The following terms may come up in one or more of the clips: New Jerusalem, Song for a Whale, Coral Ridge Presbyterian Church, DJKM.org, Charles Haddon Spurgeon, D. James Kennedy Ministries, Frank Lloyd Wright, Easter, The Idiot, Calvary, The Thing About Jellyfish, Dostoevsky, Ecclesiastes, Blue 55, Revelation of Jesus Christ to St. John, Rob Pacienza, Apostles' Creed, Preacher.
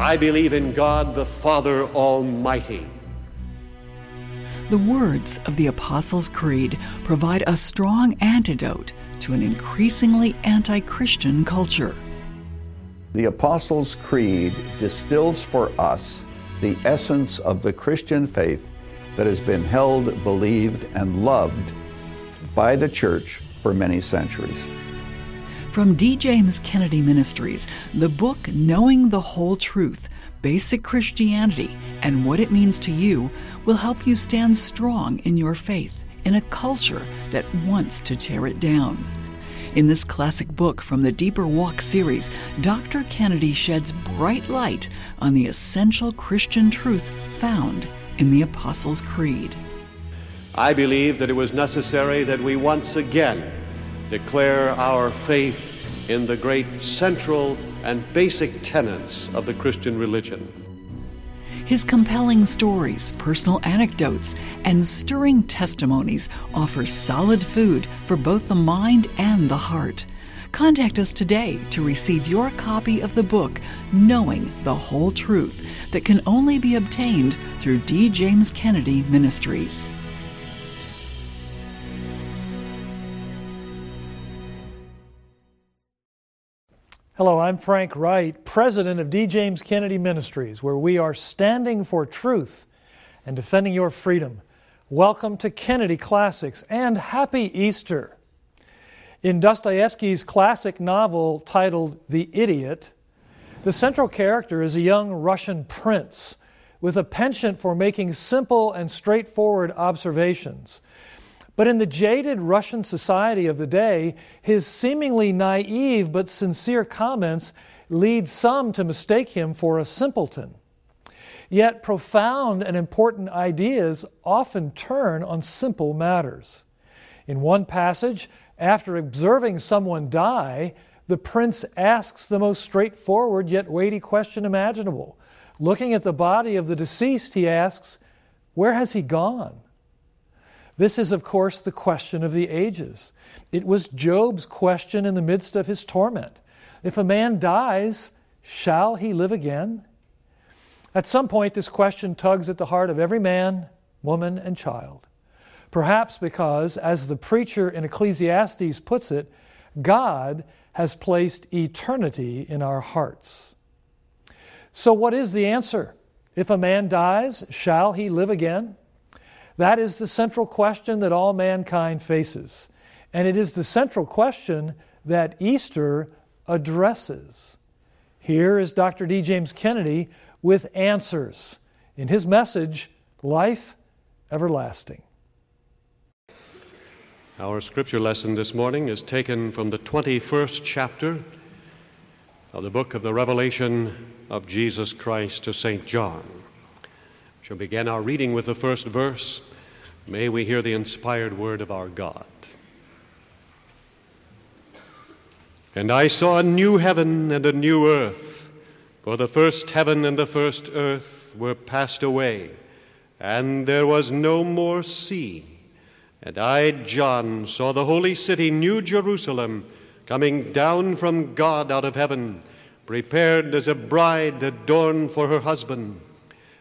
I believe in God the Father Almighty. The words of the Apostles' Creed provide a strong antidote to an increasingly anti-Christian culture. The Apostles' Creed distills for us the essence of the Christian faith that has been held, believed, and loved by the Church for many centuries. From D. James Kennedy Ministries, the book Knowing the Whole Truth, Basic Christianity and What It Means to You will help you stand strong in your faith in a culture that wants to tear it down. In this classic book from the Deeper Walk series, Dr. Kennedy sheds bright light on the essential Christian truth found in the Apostles' Creed. I believe that it was necessary that we once again declare our faith in the great central and basic tenets of the Christian religion. His compelling stories, personal anecdotes, and stirring testimonies offer solid food for both the mind and the heart. Contact us today to receive your copy of the book, Knowing the Whole Truth, that can only be obtained through D. James Kennedy Ministries. Hello, I'm Frank Wright, president of D. James Kennedy Ministries, where we are standing for truth and defending your freedom. Welcome to Kennedy Classics, and happy Easter. In Dostoevsky's classic novel titled The Idiot, the central character is a young Russian prince with a penchant for making simple and straightforward observations. But in the jaded Russian society of the day, his seemingly naive but sincere comments lead some to mistake him for a simpleton. Yet profound and important ideas often turn on simple matters. In one passage, after observing someone die, the prince asks the most straightforward yet weighty question imaginable. Looking at the body of the deceased, he asks, "Where has he gone?" This is, of course, the question of the ages. It was Job's question in the midst of his torment. If a man dies, shall he live again? At some point, this question tugs at the heart of every man, woman, and child. Perhaps because, as the preacher in Ecclesiastes puts it, God has placed eternity in our hearts. So what is the answer? If a man dies, shall he live again? That is the central question that all mankind faces, and it is the central question that Easter addresses. Here is Dr. D. James Kennedy with answers in his message, Life Everlasting. Our scripture lesson this morning is taken from the 21st chapter of the book of the Revelation of Jesus Christ to St. John. We shall begin our reading with the first verse. May we hear the inspired word of our God. And I saw a new heaven and a new earth, for the first heaven and the first earth were passed away, and there was no more sea. And I, John, saw the holy city, New Jerusalem, coming down from God out of heaven, prepared as a bride adorned for her husband.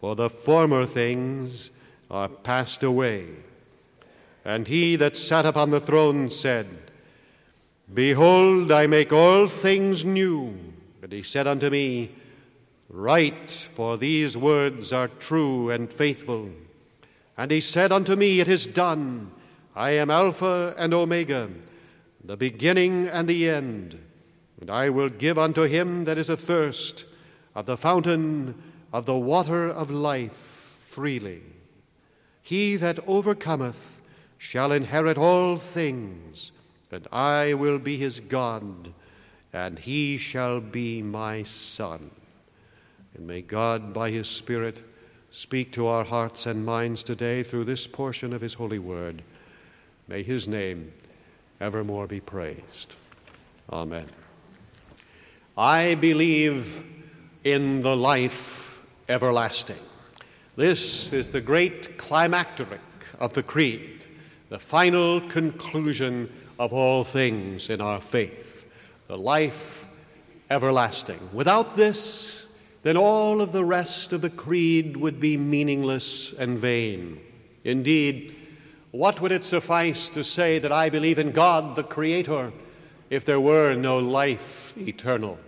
for the former things are passed away. And he that sat upon the throne said, Behold, I make all things new. And he said unto me, Write, for these words are true and faithful. And he said unto me, It is done. I am Alpha and Omega, the beginning and the end. And I will give unto him that is athirst of the fountain of the water of life freely. He that overcometh shall inherit all things, and I will be his God, and he shall be my son. And may God, by his Spirit, speak to our hearts and minds today through this portion of his holy word. May his name evermore be praised. Amen. I believe in the life everlasting. This is the great climacteric of the creed, the final conclusion of all things in our faith, the life everlasting. Without this, then all of the rest of the creed would be meaningless and vain. Indeed, what would it suffice to say that I believe in God the Creator if there were no life eternal?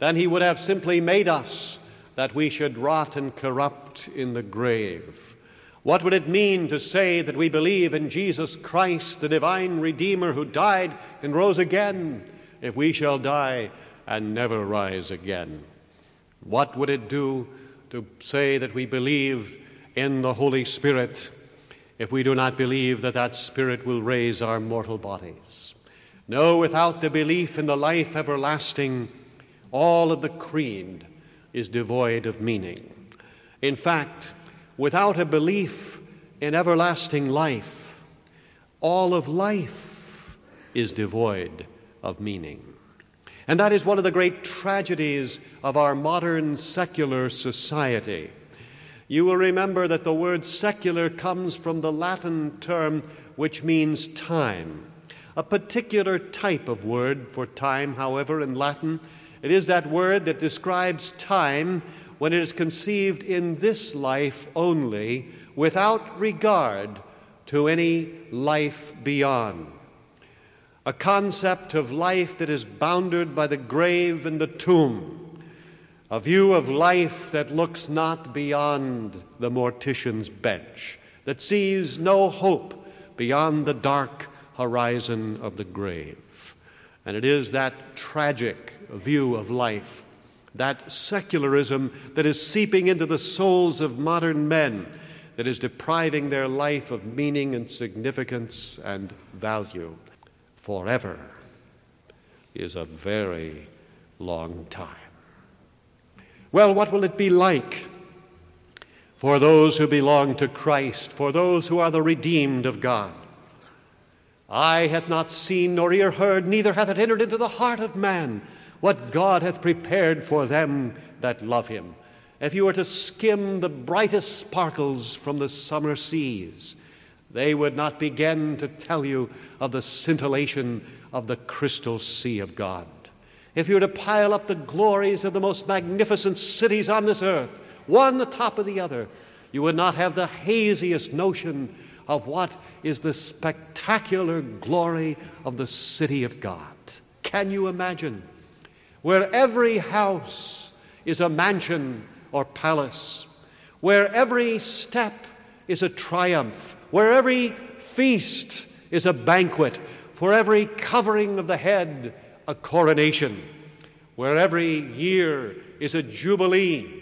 Then he would have simply made us that we should rot and corrupt in the grave. What would it mean to say that we believe in Jesus Christ, the divine Redeemer who died and rose again, if we shall die and never rise again? What would it do to say that we believe in the Holy Spirit if we do not believe that that Spirit will raise our mortal bodies? No, without the belief in the life everlasting, all of the creed is devoid of meaning. In fact, without a belief in everlasting life, all of life is devoid of meaning. And that is one of the great tragedies of our modern secular society. You will remember that the word secular comes from the Latin term which means time. A particular type of word for time, however, in Latin. It is that word that describes time when it is conceived in this life only, without regard to any life beyond. A concept of life that is bounded by the grave and the tomb. A view of life that looks not beyond the mortician's bench, that sees no hope beyond the dark horizon of the grave. And it is that tragic view of life, that secularism that is seeping into the souls of modern men, that is depriving their life of meaning and significance and value. Forever is a very long time. Well, what will it be like for those who belong to Christ, for those who are the redeemed of God? Eye hath not seen nor ear heard, neither hath it entered into the heart of man, what God hath prepared for them that love him. If you were to skim the brightest sparkles from the summer seas, they would not begin to tell you of the scintillation of the crystal sea of God. If you were to pile up the glories of the most magnificent cities on this earth, one atop of the other, you would not have the haziest notion of what is the spectacular glory of the city of God. Can you imagine? Where every house is a mansion or palace, where every step is a triumph, where every feast is a banquet, for every covering of the head a coronation, where every year is a jubilee,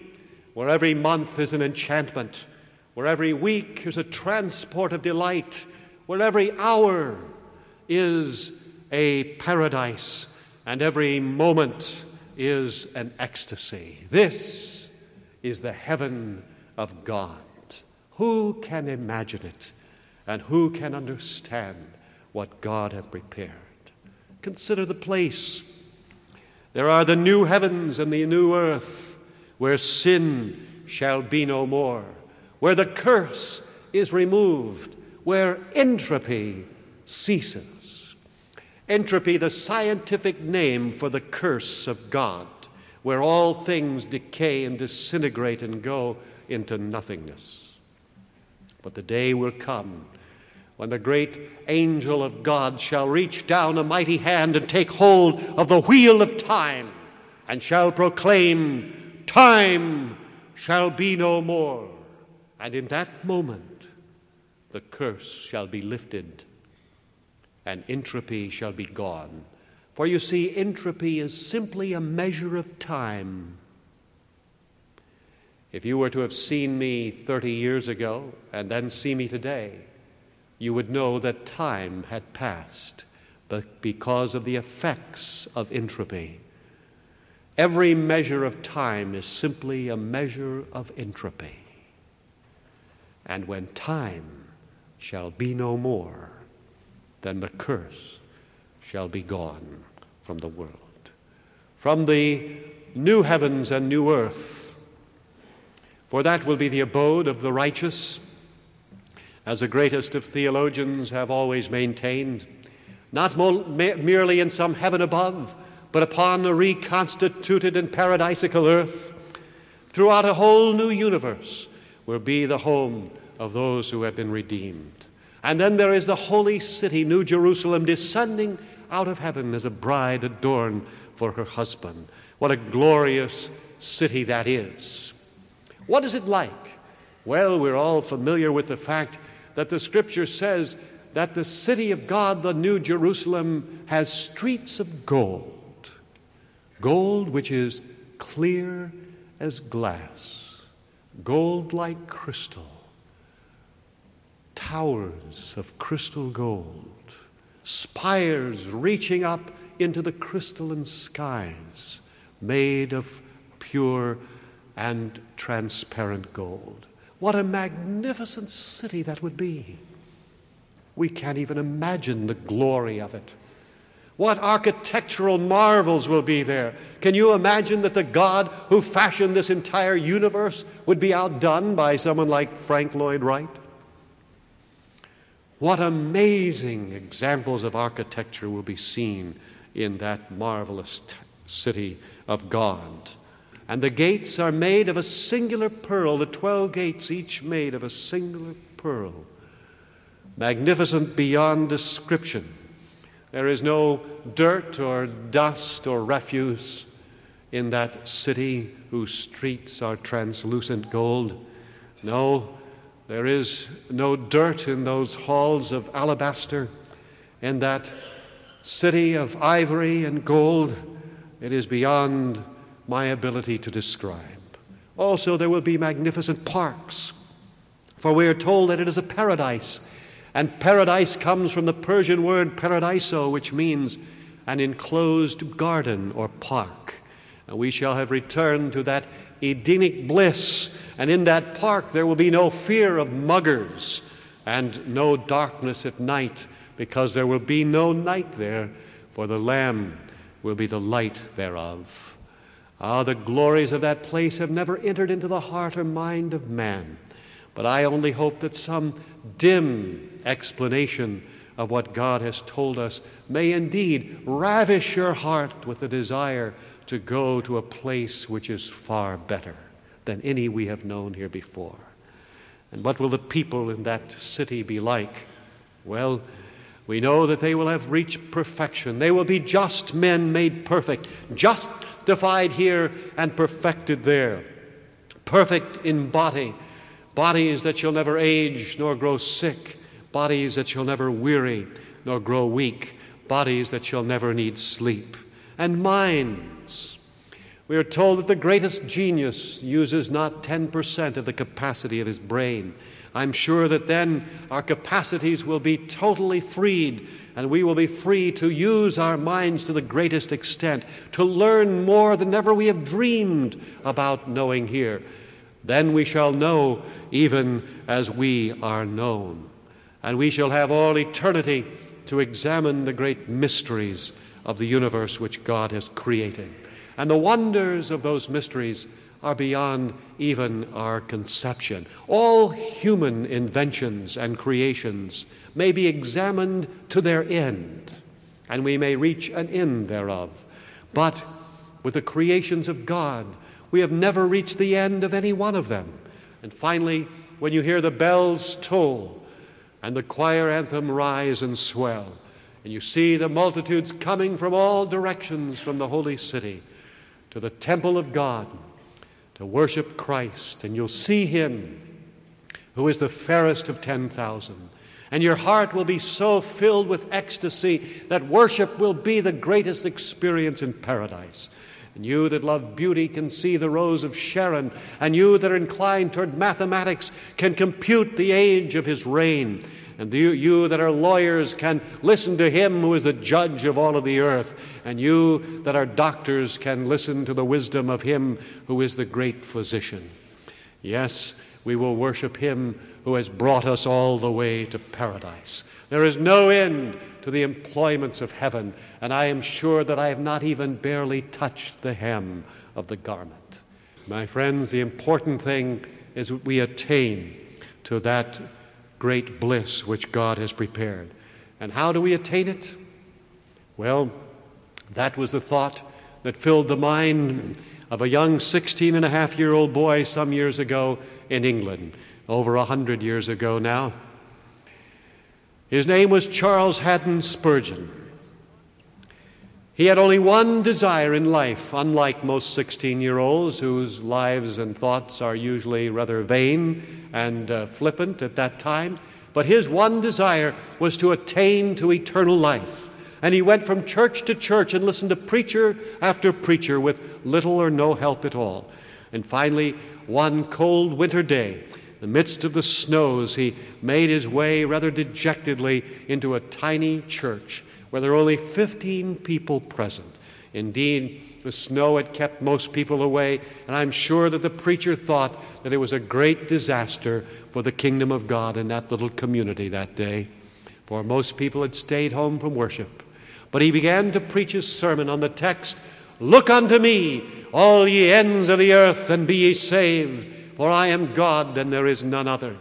where every month is an enchantment, where every week is a transport of delight, where every hour is a paradise, and every moment is an ecstasy. This is the heaven of God. Who can imagine it? And who can understand what God hath prepared? Consider the place. There are the new heavens and the new earth, where sin shall be no more, where the curse is removed, where entropy ceases. Entropy, the scientific name for the curse of God, where all things decay and disintegrate and go into nothingness. But the day will come when the great angel of God shall reach down a mighty hand and take hold of the wheel of time and shall proclaim time shall be no more. And in that moment, the curse shall be lifted and entropy shall be gone. For you see, entropy is simply a measure of time. If you were to have seen me 30 years ago and then see me today, you would know that time had passed, but because of the effects of entropy. Every measure of time is simply a measure of entropy. And when time shall be no more, then the curse shall be gone from the world. From the new heavens and new earth, for that will be the abode of the righteous, as the greatest of theologians have always maintained, not merely in some heaven above, but upon a reconstituted and paradisical earth, throughout a whole new universe, will be the home of those who have been redeemed. And then there is the holy city, New Jerusalem, descending out of heaven as a bride adorned for her husband. What a glorious city that is. What is it like? Well, we're all familiar with the fact that the Scripture says that the city of God, the New Jerusalem, has streets of gold, gold which is clear as glass, gold like crystal, towers of crystal gold, spires reaching up into the crystalline skies, made of pure and transparent gold. What a magnificent city that would be. We can't even imagine the glory of it. What architectural marvels will be there? Can you imagine that the God who fashioned this entire universe would be outdone by someone like Frank Lloyd Wright? What amazing examples of architecture will be seen in that marvelous city of God. And the gates are made of a singular pearl, the 12 gates each made of a singular pearl. Magnificent beyond description. There is no dirt or dust or refuse in that city whose streets are translucent gold. No, there is no dirt in those halls of alabaster, in that city of ivory and gold. It is beyond my ability to describe. Also, there will be magnificent parks, for we are told that it is a paradise. And paradise comes from the Persian word paradiso, which means an enclosed garden or park. And we shall have returned to that Edenic bliss, and in that park there will be no fear of muggers and no darkness at night, because there will be no night there, for the Lamb will be the light thereof. Ah, the glories of that place have never entered into the heart or mind of man. But I only hope that some dim explanation of what God has told us may indeed ravish your heart with the desire to go to a place which is far better than any we have known here before. And what will the people in that city be like? Well, we know that they will have reached perfection. They will be just men made perfect, justified here and perfected there, perfect in body, bodies that shall never age nor grow sick, bodies that shall never weary nor grow weak, bodies that shall never need sleep, and minds. We are told that the greatest genius uses not 10% of the capacity of his brain. I'm sure that then our capacities will be totally freed, and we will be free to use our minds to the greatest extent, to learn more than ever we have dreamed about knowing here. Then we shall know even as we are known. And we shall have all eternity to examine the great mysteries of the universe which God has created. And the wonders of those mysteries are beyond even our conception. All human inventions and creations may be examined to their end, and we may reach an end thereof. But with the creations of God, we have never reached the end of any one of them. And finally, when you hear the bells toll and the choir anthem rise and swell, and you see the multitudes coming from all directions from the holy city to the temple of God, to worship Christ, and you'll see him who is the fairest of 10,000. And your heart will be so filled with ecstasy that worship will be the greatest experience in paradise. And you that love beauty can see the rose of Sharon, and you that are inclined toward mathematics can compute the age of his reign. And you that are lawyers can listen to him who is the judge of all of the earth. And you that are doctors can listen to the wisdom of him who is the great physician. Yes, we will worship him who has brought us all the way to paradise. There is no end to the employments of heaven, and I am sure that I have not even barely touched the hem of the garment. My friends, the important thing is that we attain to that great bliss which God has prepared. And how do we attain it? Well, that was the thought that filled the mind of a young 16-and-a-half-year-old boy some years ago in England, over 100 years ago now. His name was Charles Haddon Spurgeon. He had only one desire in life, unlike most 16-year-olds whose lives and thoughts are usually rather vain and flippant at that time. But his one desire was to attain to eternal life. And he went from church to church and listened to preacher after preacher with little or no help at all. And finally, one cold winter day, in the midst of the snows, he made his way rather dejectedly into a tiny church where there were only 15 people present. Indeed, the snow had kept most people away, and I'm sure that the preacher thought that it was a great disaster for the kingdom of God in that little community that day, for most people had stayed home from worship. But he began to preach his sermon on the text, "Look unto me, all ye ends of the earth, and be ye saved, for I am God, and there is none other."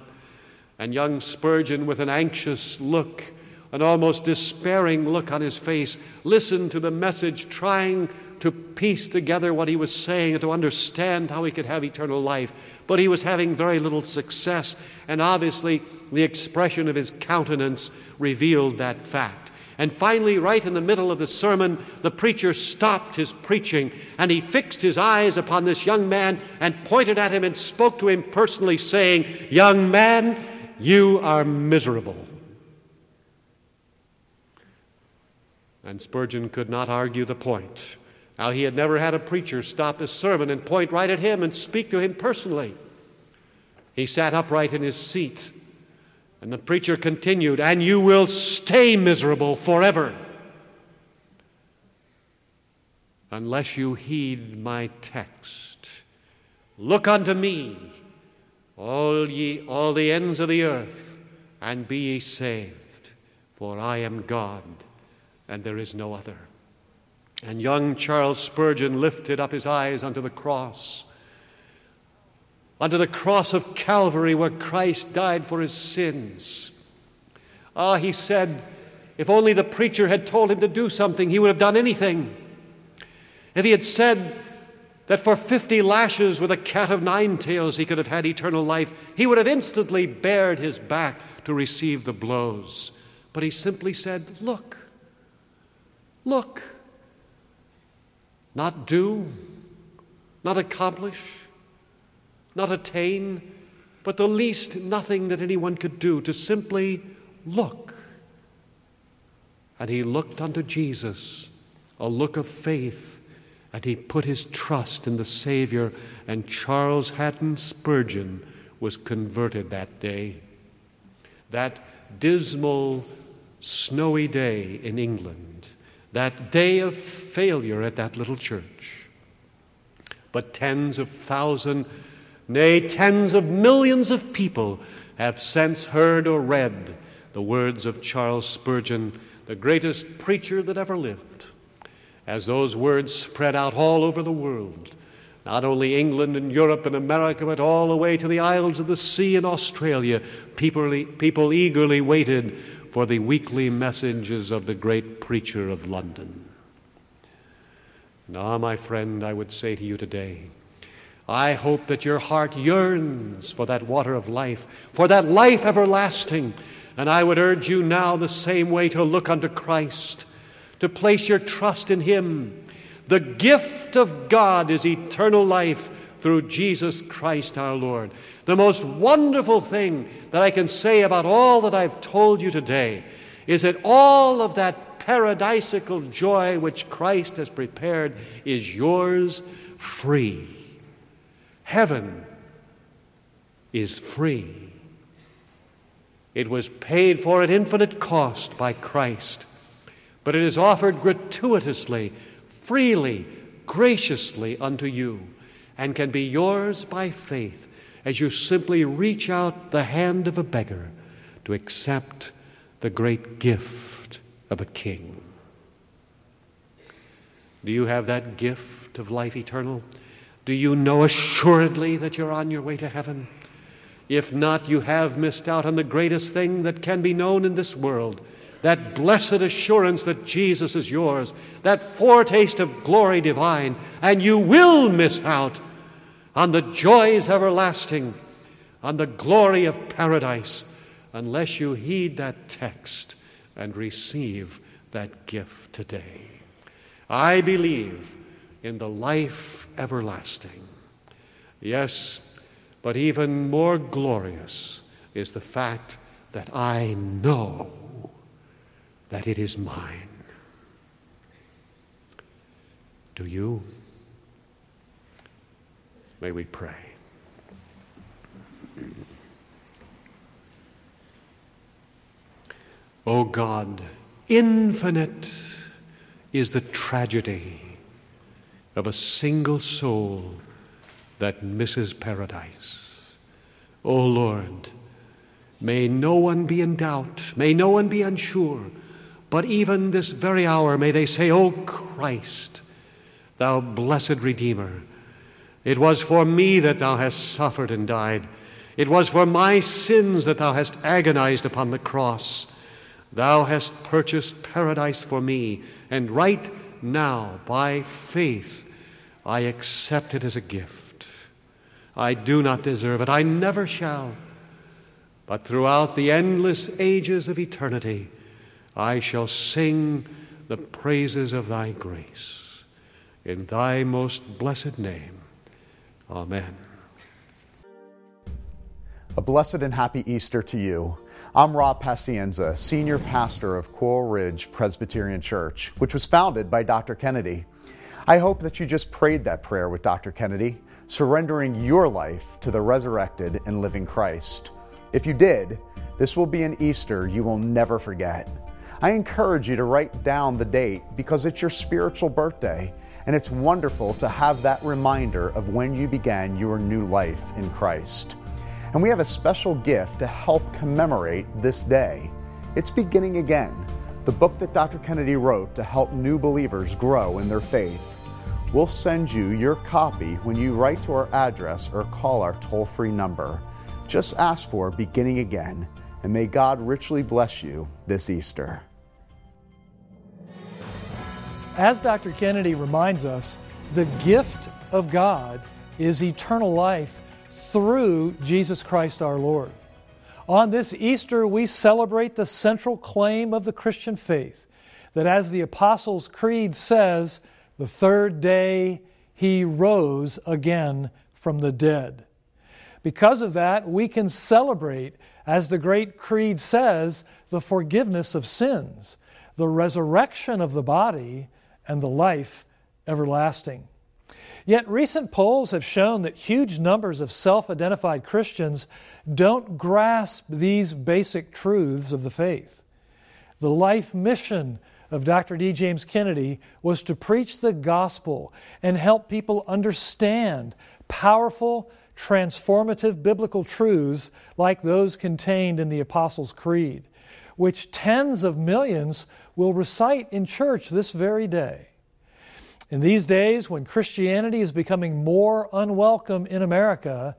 And young Spurgeon, with an anxious look, an almost despairing look on his face, listened to the message, trying to piece together what he was saying and to understand how he could have eternal life. But he was having very little success, and obviously the expression of his countenance revealed that fact. And finally, right in the middle of the sermon, the preacher stopped his preaching, and he fixed his eyes upon this young man and pointed at him and spoke to him personally, saying, "Young man, you are miserable." And Spurgeon could not argue the point. Now, he had never had a preacher stop his sermon and point right at him and speak to him personally. He sat upright in his seat, and the preacher continued, "And you will stay miserable forever unless you heed my text. Look unto me, all the ends of the earth, and be ye saved, for I am God, and there is no other." And young Charles Spurgeon lifted up his eyes unto the cross of Calvary where Christ died for his sins. Ah, he said, if only the preacher had told him to do something, he would have done anything. If he had said that for 50 lashes with a cat of nine tails he could have had eternal life, he would have instantly bared his back to receive the blows. But he simply said, look, not do, not accomplish, not attain, but the least nothing that anyone could do, to simply look. And he looked unto Jesus, a look of faith, and he put his trust in the Savior, and Charles Haddon Spurgeon was converted that day. That dismal, snowy day in England, that day of failure at that little church. But tens of thousands, nay, tens of millions of people have since heard or read the words of Charles Spurgeon, the greatest preacher that ever lived. As those words spread out all over the world, not only England and Europe and America, but all the way to the Isles of the Sea and Australia, people eagerly waited for the weekly messages of the great preacher of London. Now, my friend, I would say to you today, I hope that your heart yearns for that water of life, for that life everlasting. And I would urge you now the same way to look unto Christ, to place your trust in him. The gift of God is eternal life through Jesus Christ our Lord. The most wonderful thing that I can say about all that I've told you today is that all of that paradisical joy which Christ has prepared is yours free. Heaven is free. It was paid for at infinite cost by Christ, but it is offered gratuitously, freely, graciously unto you, and can be yours by faith as you simply reach out the hand of a beggar to accept the great gift of a king. Do you have that gift of life eternal? Do you know assuredly that you're on your way to heaven? If not, you have missed out on the greatest thing that can be known in this world, that blessed assurance that Jesus is yours, that foretaste of glory divine, and you will miss out on the joys everlasting, on the glory of paradise, unless you heed that text and receive that gift today. I believe in the life everlasting. Yes, but even more glorious is the fact that I know that it is mine. Do you? May we pray. O God, infinite is the tragedy of a single soul that misses paradise. O Lord, may no one be in doubt, may no one be unsure, but even this very hour may they say, O Christ, thou blessed Redeemer, it was for me that thou hast suffered and died. It was for my sins that thou hast agonized upon the cross. Thou hast purchased paradise for me, and right now, by faith, I accept it as a gift. I do not deserve it. I never shall. But throughout the endless ages of eternity, I shall sing the praises of thy grace. In thy most blessed name, amen. A blessed and happy Easter to you. I'm Rob Pacienza, Senior Pastor of Coral Ridge Presbyterian Church, which was founded by Dr. Kennedy. I hope that you just prayed that prayer with Dr. Kennedy, surrendering your life to the resurrected and living Christ. If you did, this will be an Easter you will never forget. I encourage you to write down the date because it's your spiritual birthday, and it's wonderful to have that reminder of when you began your new life in Christ. And we have a special gift to help commemorate this day. It's Beginning Again, the book that Dr. Kennedy wrote to help new believers grow in their faith. We'll send you your copy when you write to our address or call our toll-free number. Just ask for Beginning Again, and may God richly bless you this Easter. As Dr. Kennedy reminds us, the gift of God is eternal life through Jesus Christ our Lord. On this Easter, we celebrate the central claim of the Christian faith that, as the Apostles' Creed says, the third day he rose again from the dead. Because of that, we can celebrate, as the great creed says, the forgiveness of sins, the resurrection of the body, and the life everlasting. Yet recent polls have shown that huge numbers of self-identified Christians don't grasp these basic truths of the faith. The life mission of Dr. D. James Kennedy was to preach the gospel and help people understand powerful, transformative biblical truths like those contained in the Apostles' Creed, which tens of millions will recite in church this very day. In these days, when Christianity is becoming more unwelcome in America,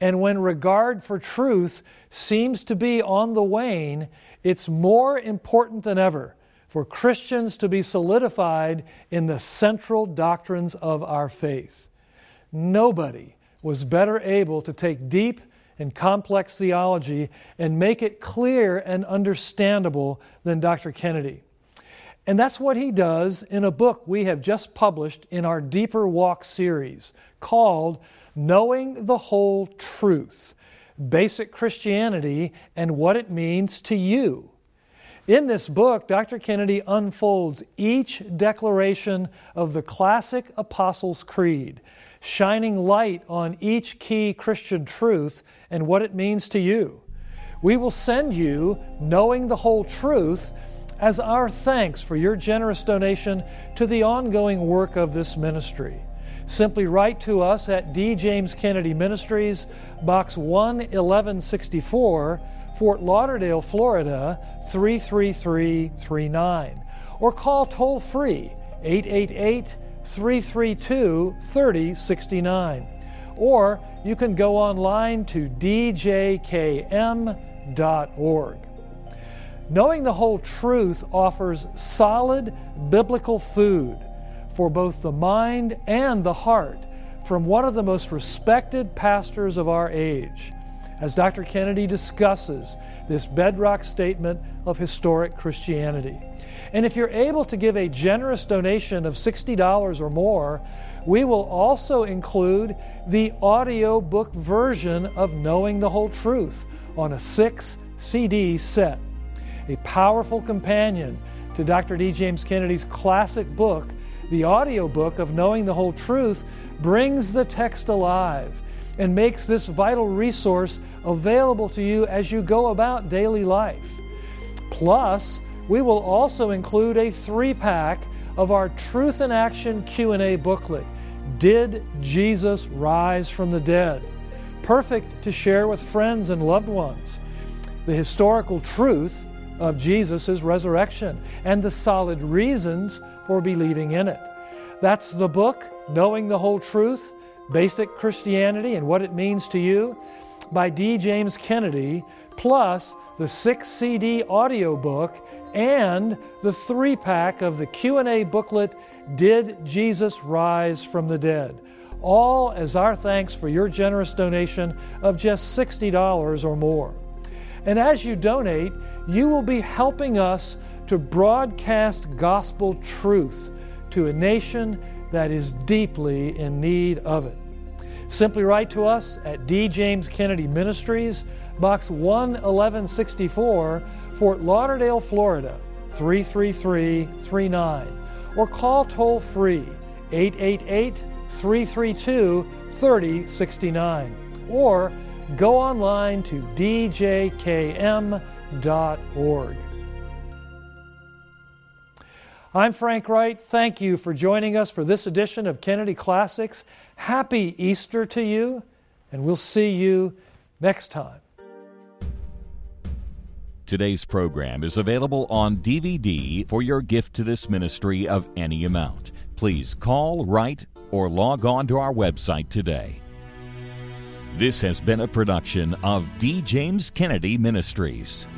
and when regard for truth seems to be on the wane, it's more important than ever for Christians to be solidified in the central doctrines of our faith. Nobody was better able to take deep and complex theology and make it clear and understandable than Dr. Kennedy. And that's what he does in a book we have just published in our Deeper Walk series called Knowing the Whole Truth, Basic Christianity and What It Means to You. In this book, Dr. Kennedy unfolds each declaration of the classic Apostles' Creed, shining light on each key Christian truth and what it means to you. We will send you Knowing the Whole Truth as our thanks for your generous donation to the ongoing work of this ministry. Simply write to us at D. James Kennedy Ministries, Box 11164, Fort Lauderdale, Florida, 33339, or call toll-free 888-332-3069. Or you can go online to DJKM.org. Knowing the Whole Truth offers solid biblical food for both the mind and the heart from one of the most respected pastors of our age, as Dr. Kennedy discusses this bedrock statement of historic Christianity. And if you're able to give a generous donation of $60 or more, we will also include the audiobook version of Knowing the Whole Truth on a 6-CD set, a powerful companion to Dr. D. James Kennedy's classic book. The audiobook of Knowing the Whole Truth brings the text alive and makes this vital resource available to you as you go about daily life. Plus, we will also include a 3-pack of our Truth in Action Q&A booklet, Did Jesus Rise from the Dead? Perfect to share with friends and loved ones. The historical truth of Jesus' resurrection and the solid reasons for believing in it. That's the book, Knowing the Whole Truth, Basic Christianity and What It Means to You by D. James Kennedy, plus the 6-CD audiobook and the 3-pack of the Q&A booklet, Did Jesus Rise from the Dead? All as our thanks for your generous donation of just $60 or more. And as you donate, you will be helping us to broadcast gospel truth to a nation that is deeply in need of it. Simply write to us at D. James Kennedy Ministries, Box 11164, Fort Lauderdale, Florida, 33339, or call toll-free 888-332-3069, or go online to DJKM.org. I'm Frank Wright. Thank you for joining us for this edition of Kennedy Classics. Happy Easter to you, and we'll see you next time. Today's program is available on DVD for your gift to this ministry of any amount. Please call, write, or log on to our website today. This has been a production of D. James Kennedy Ministries.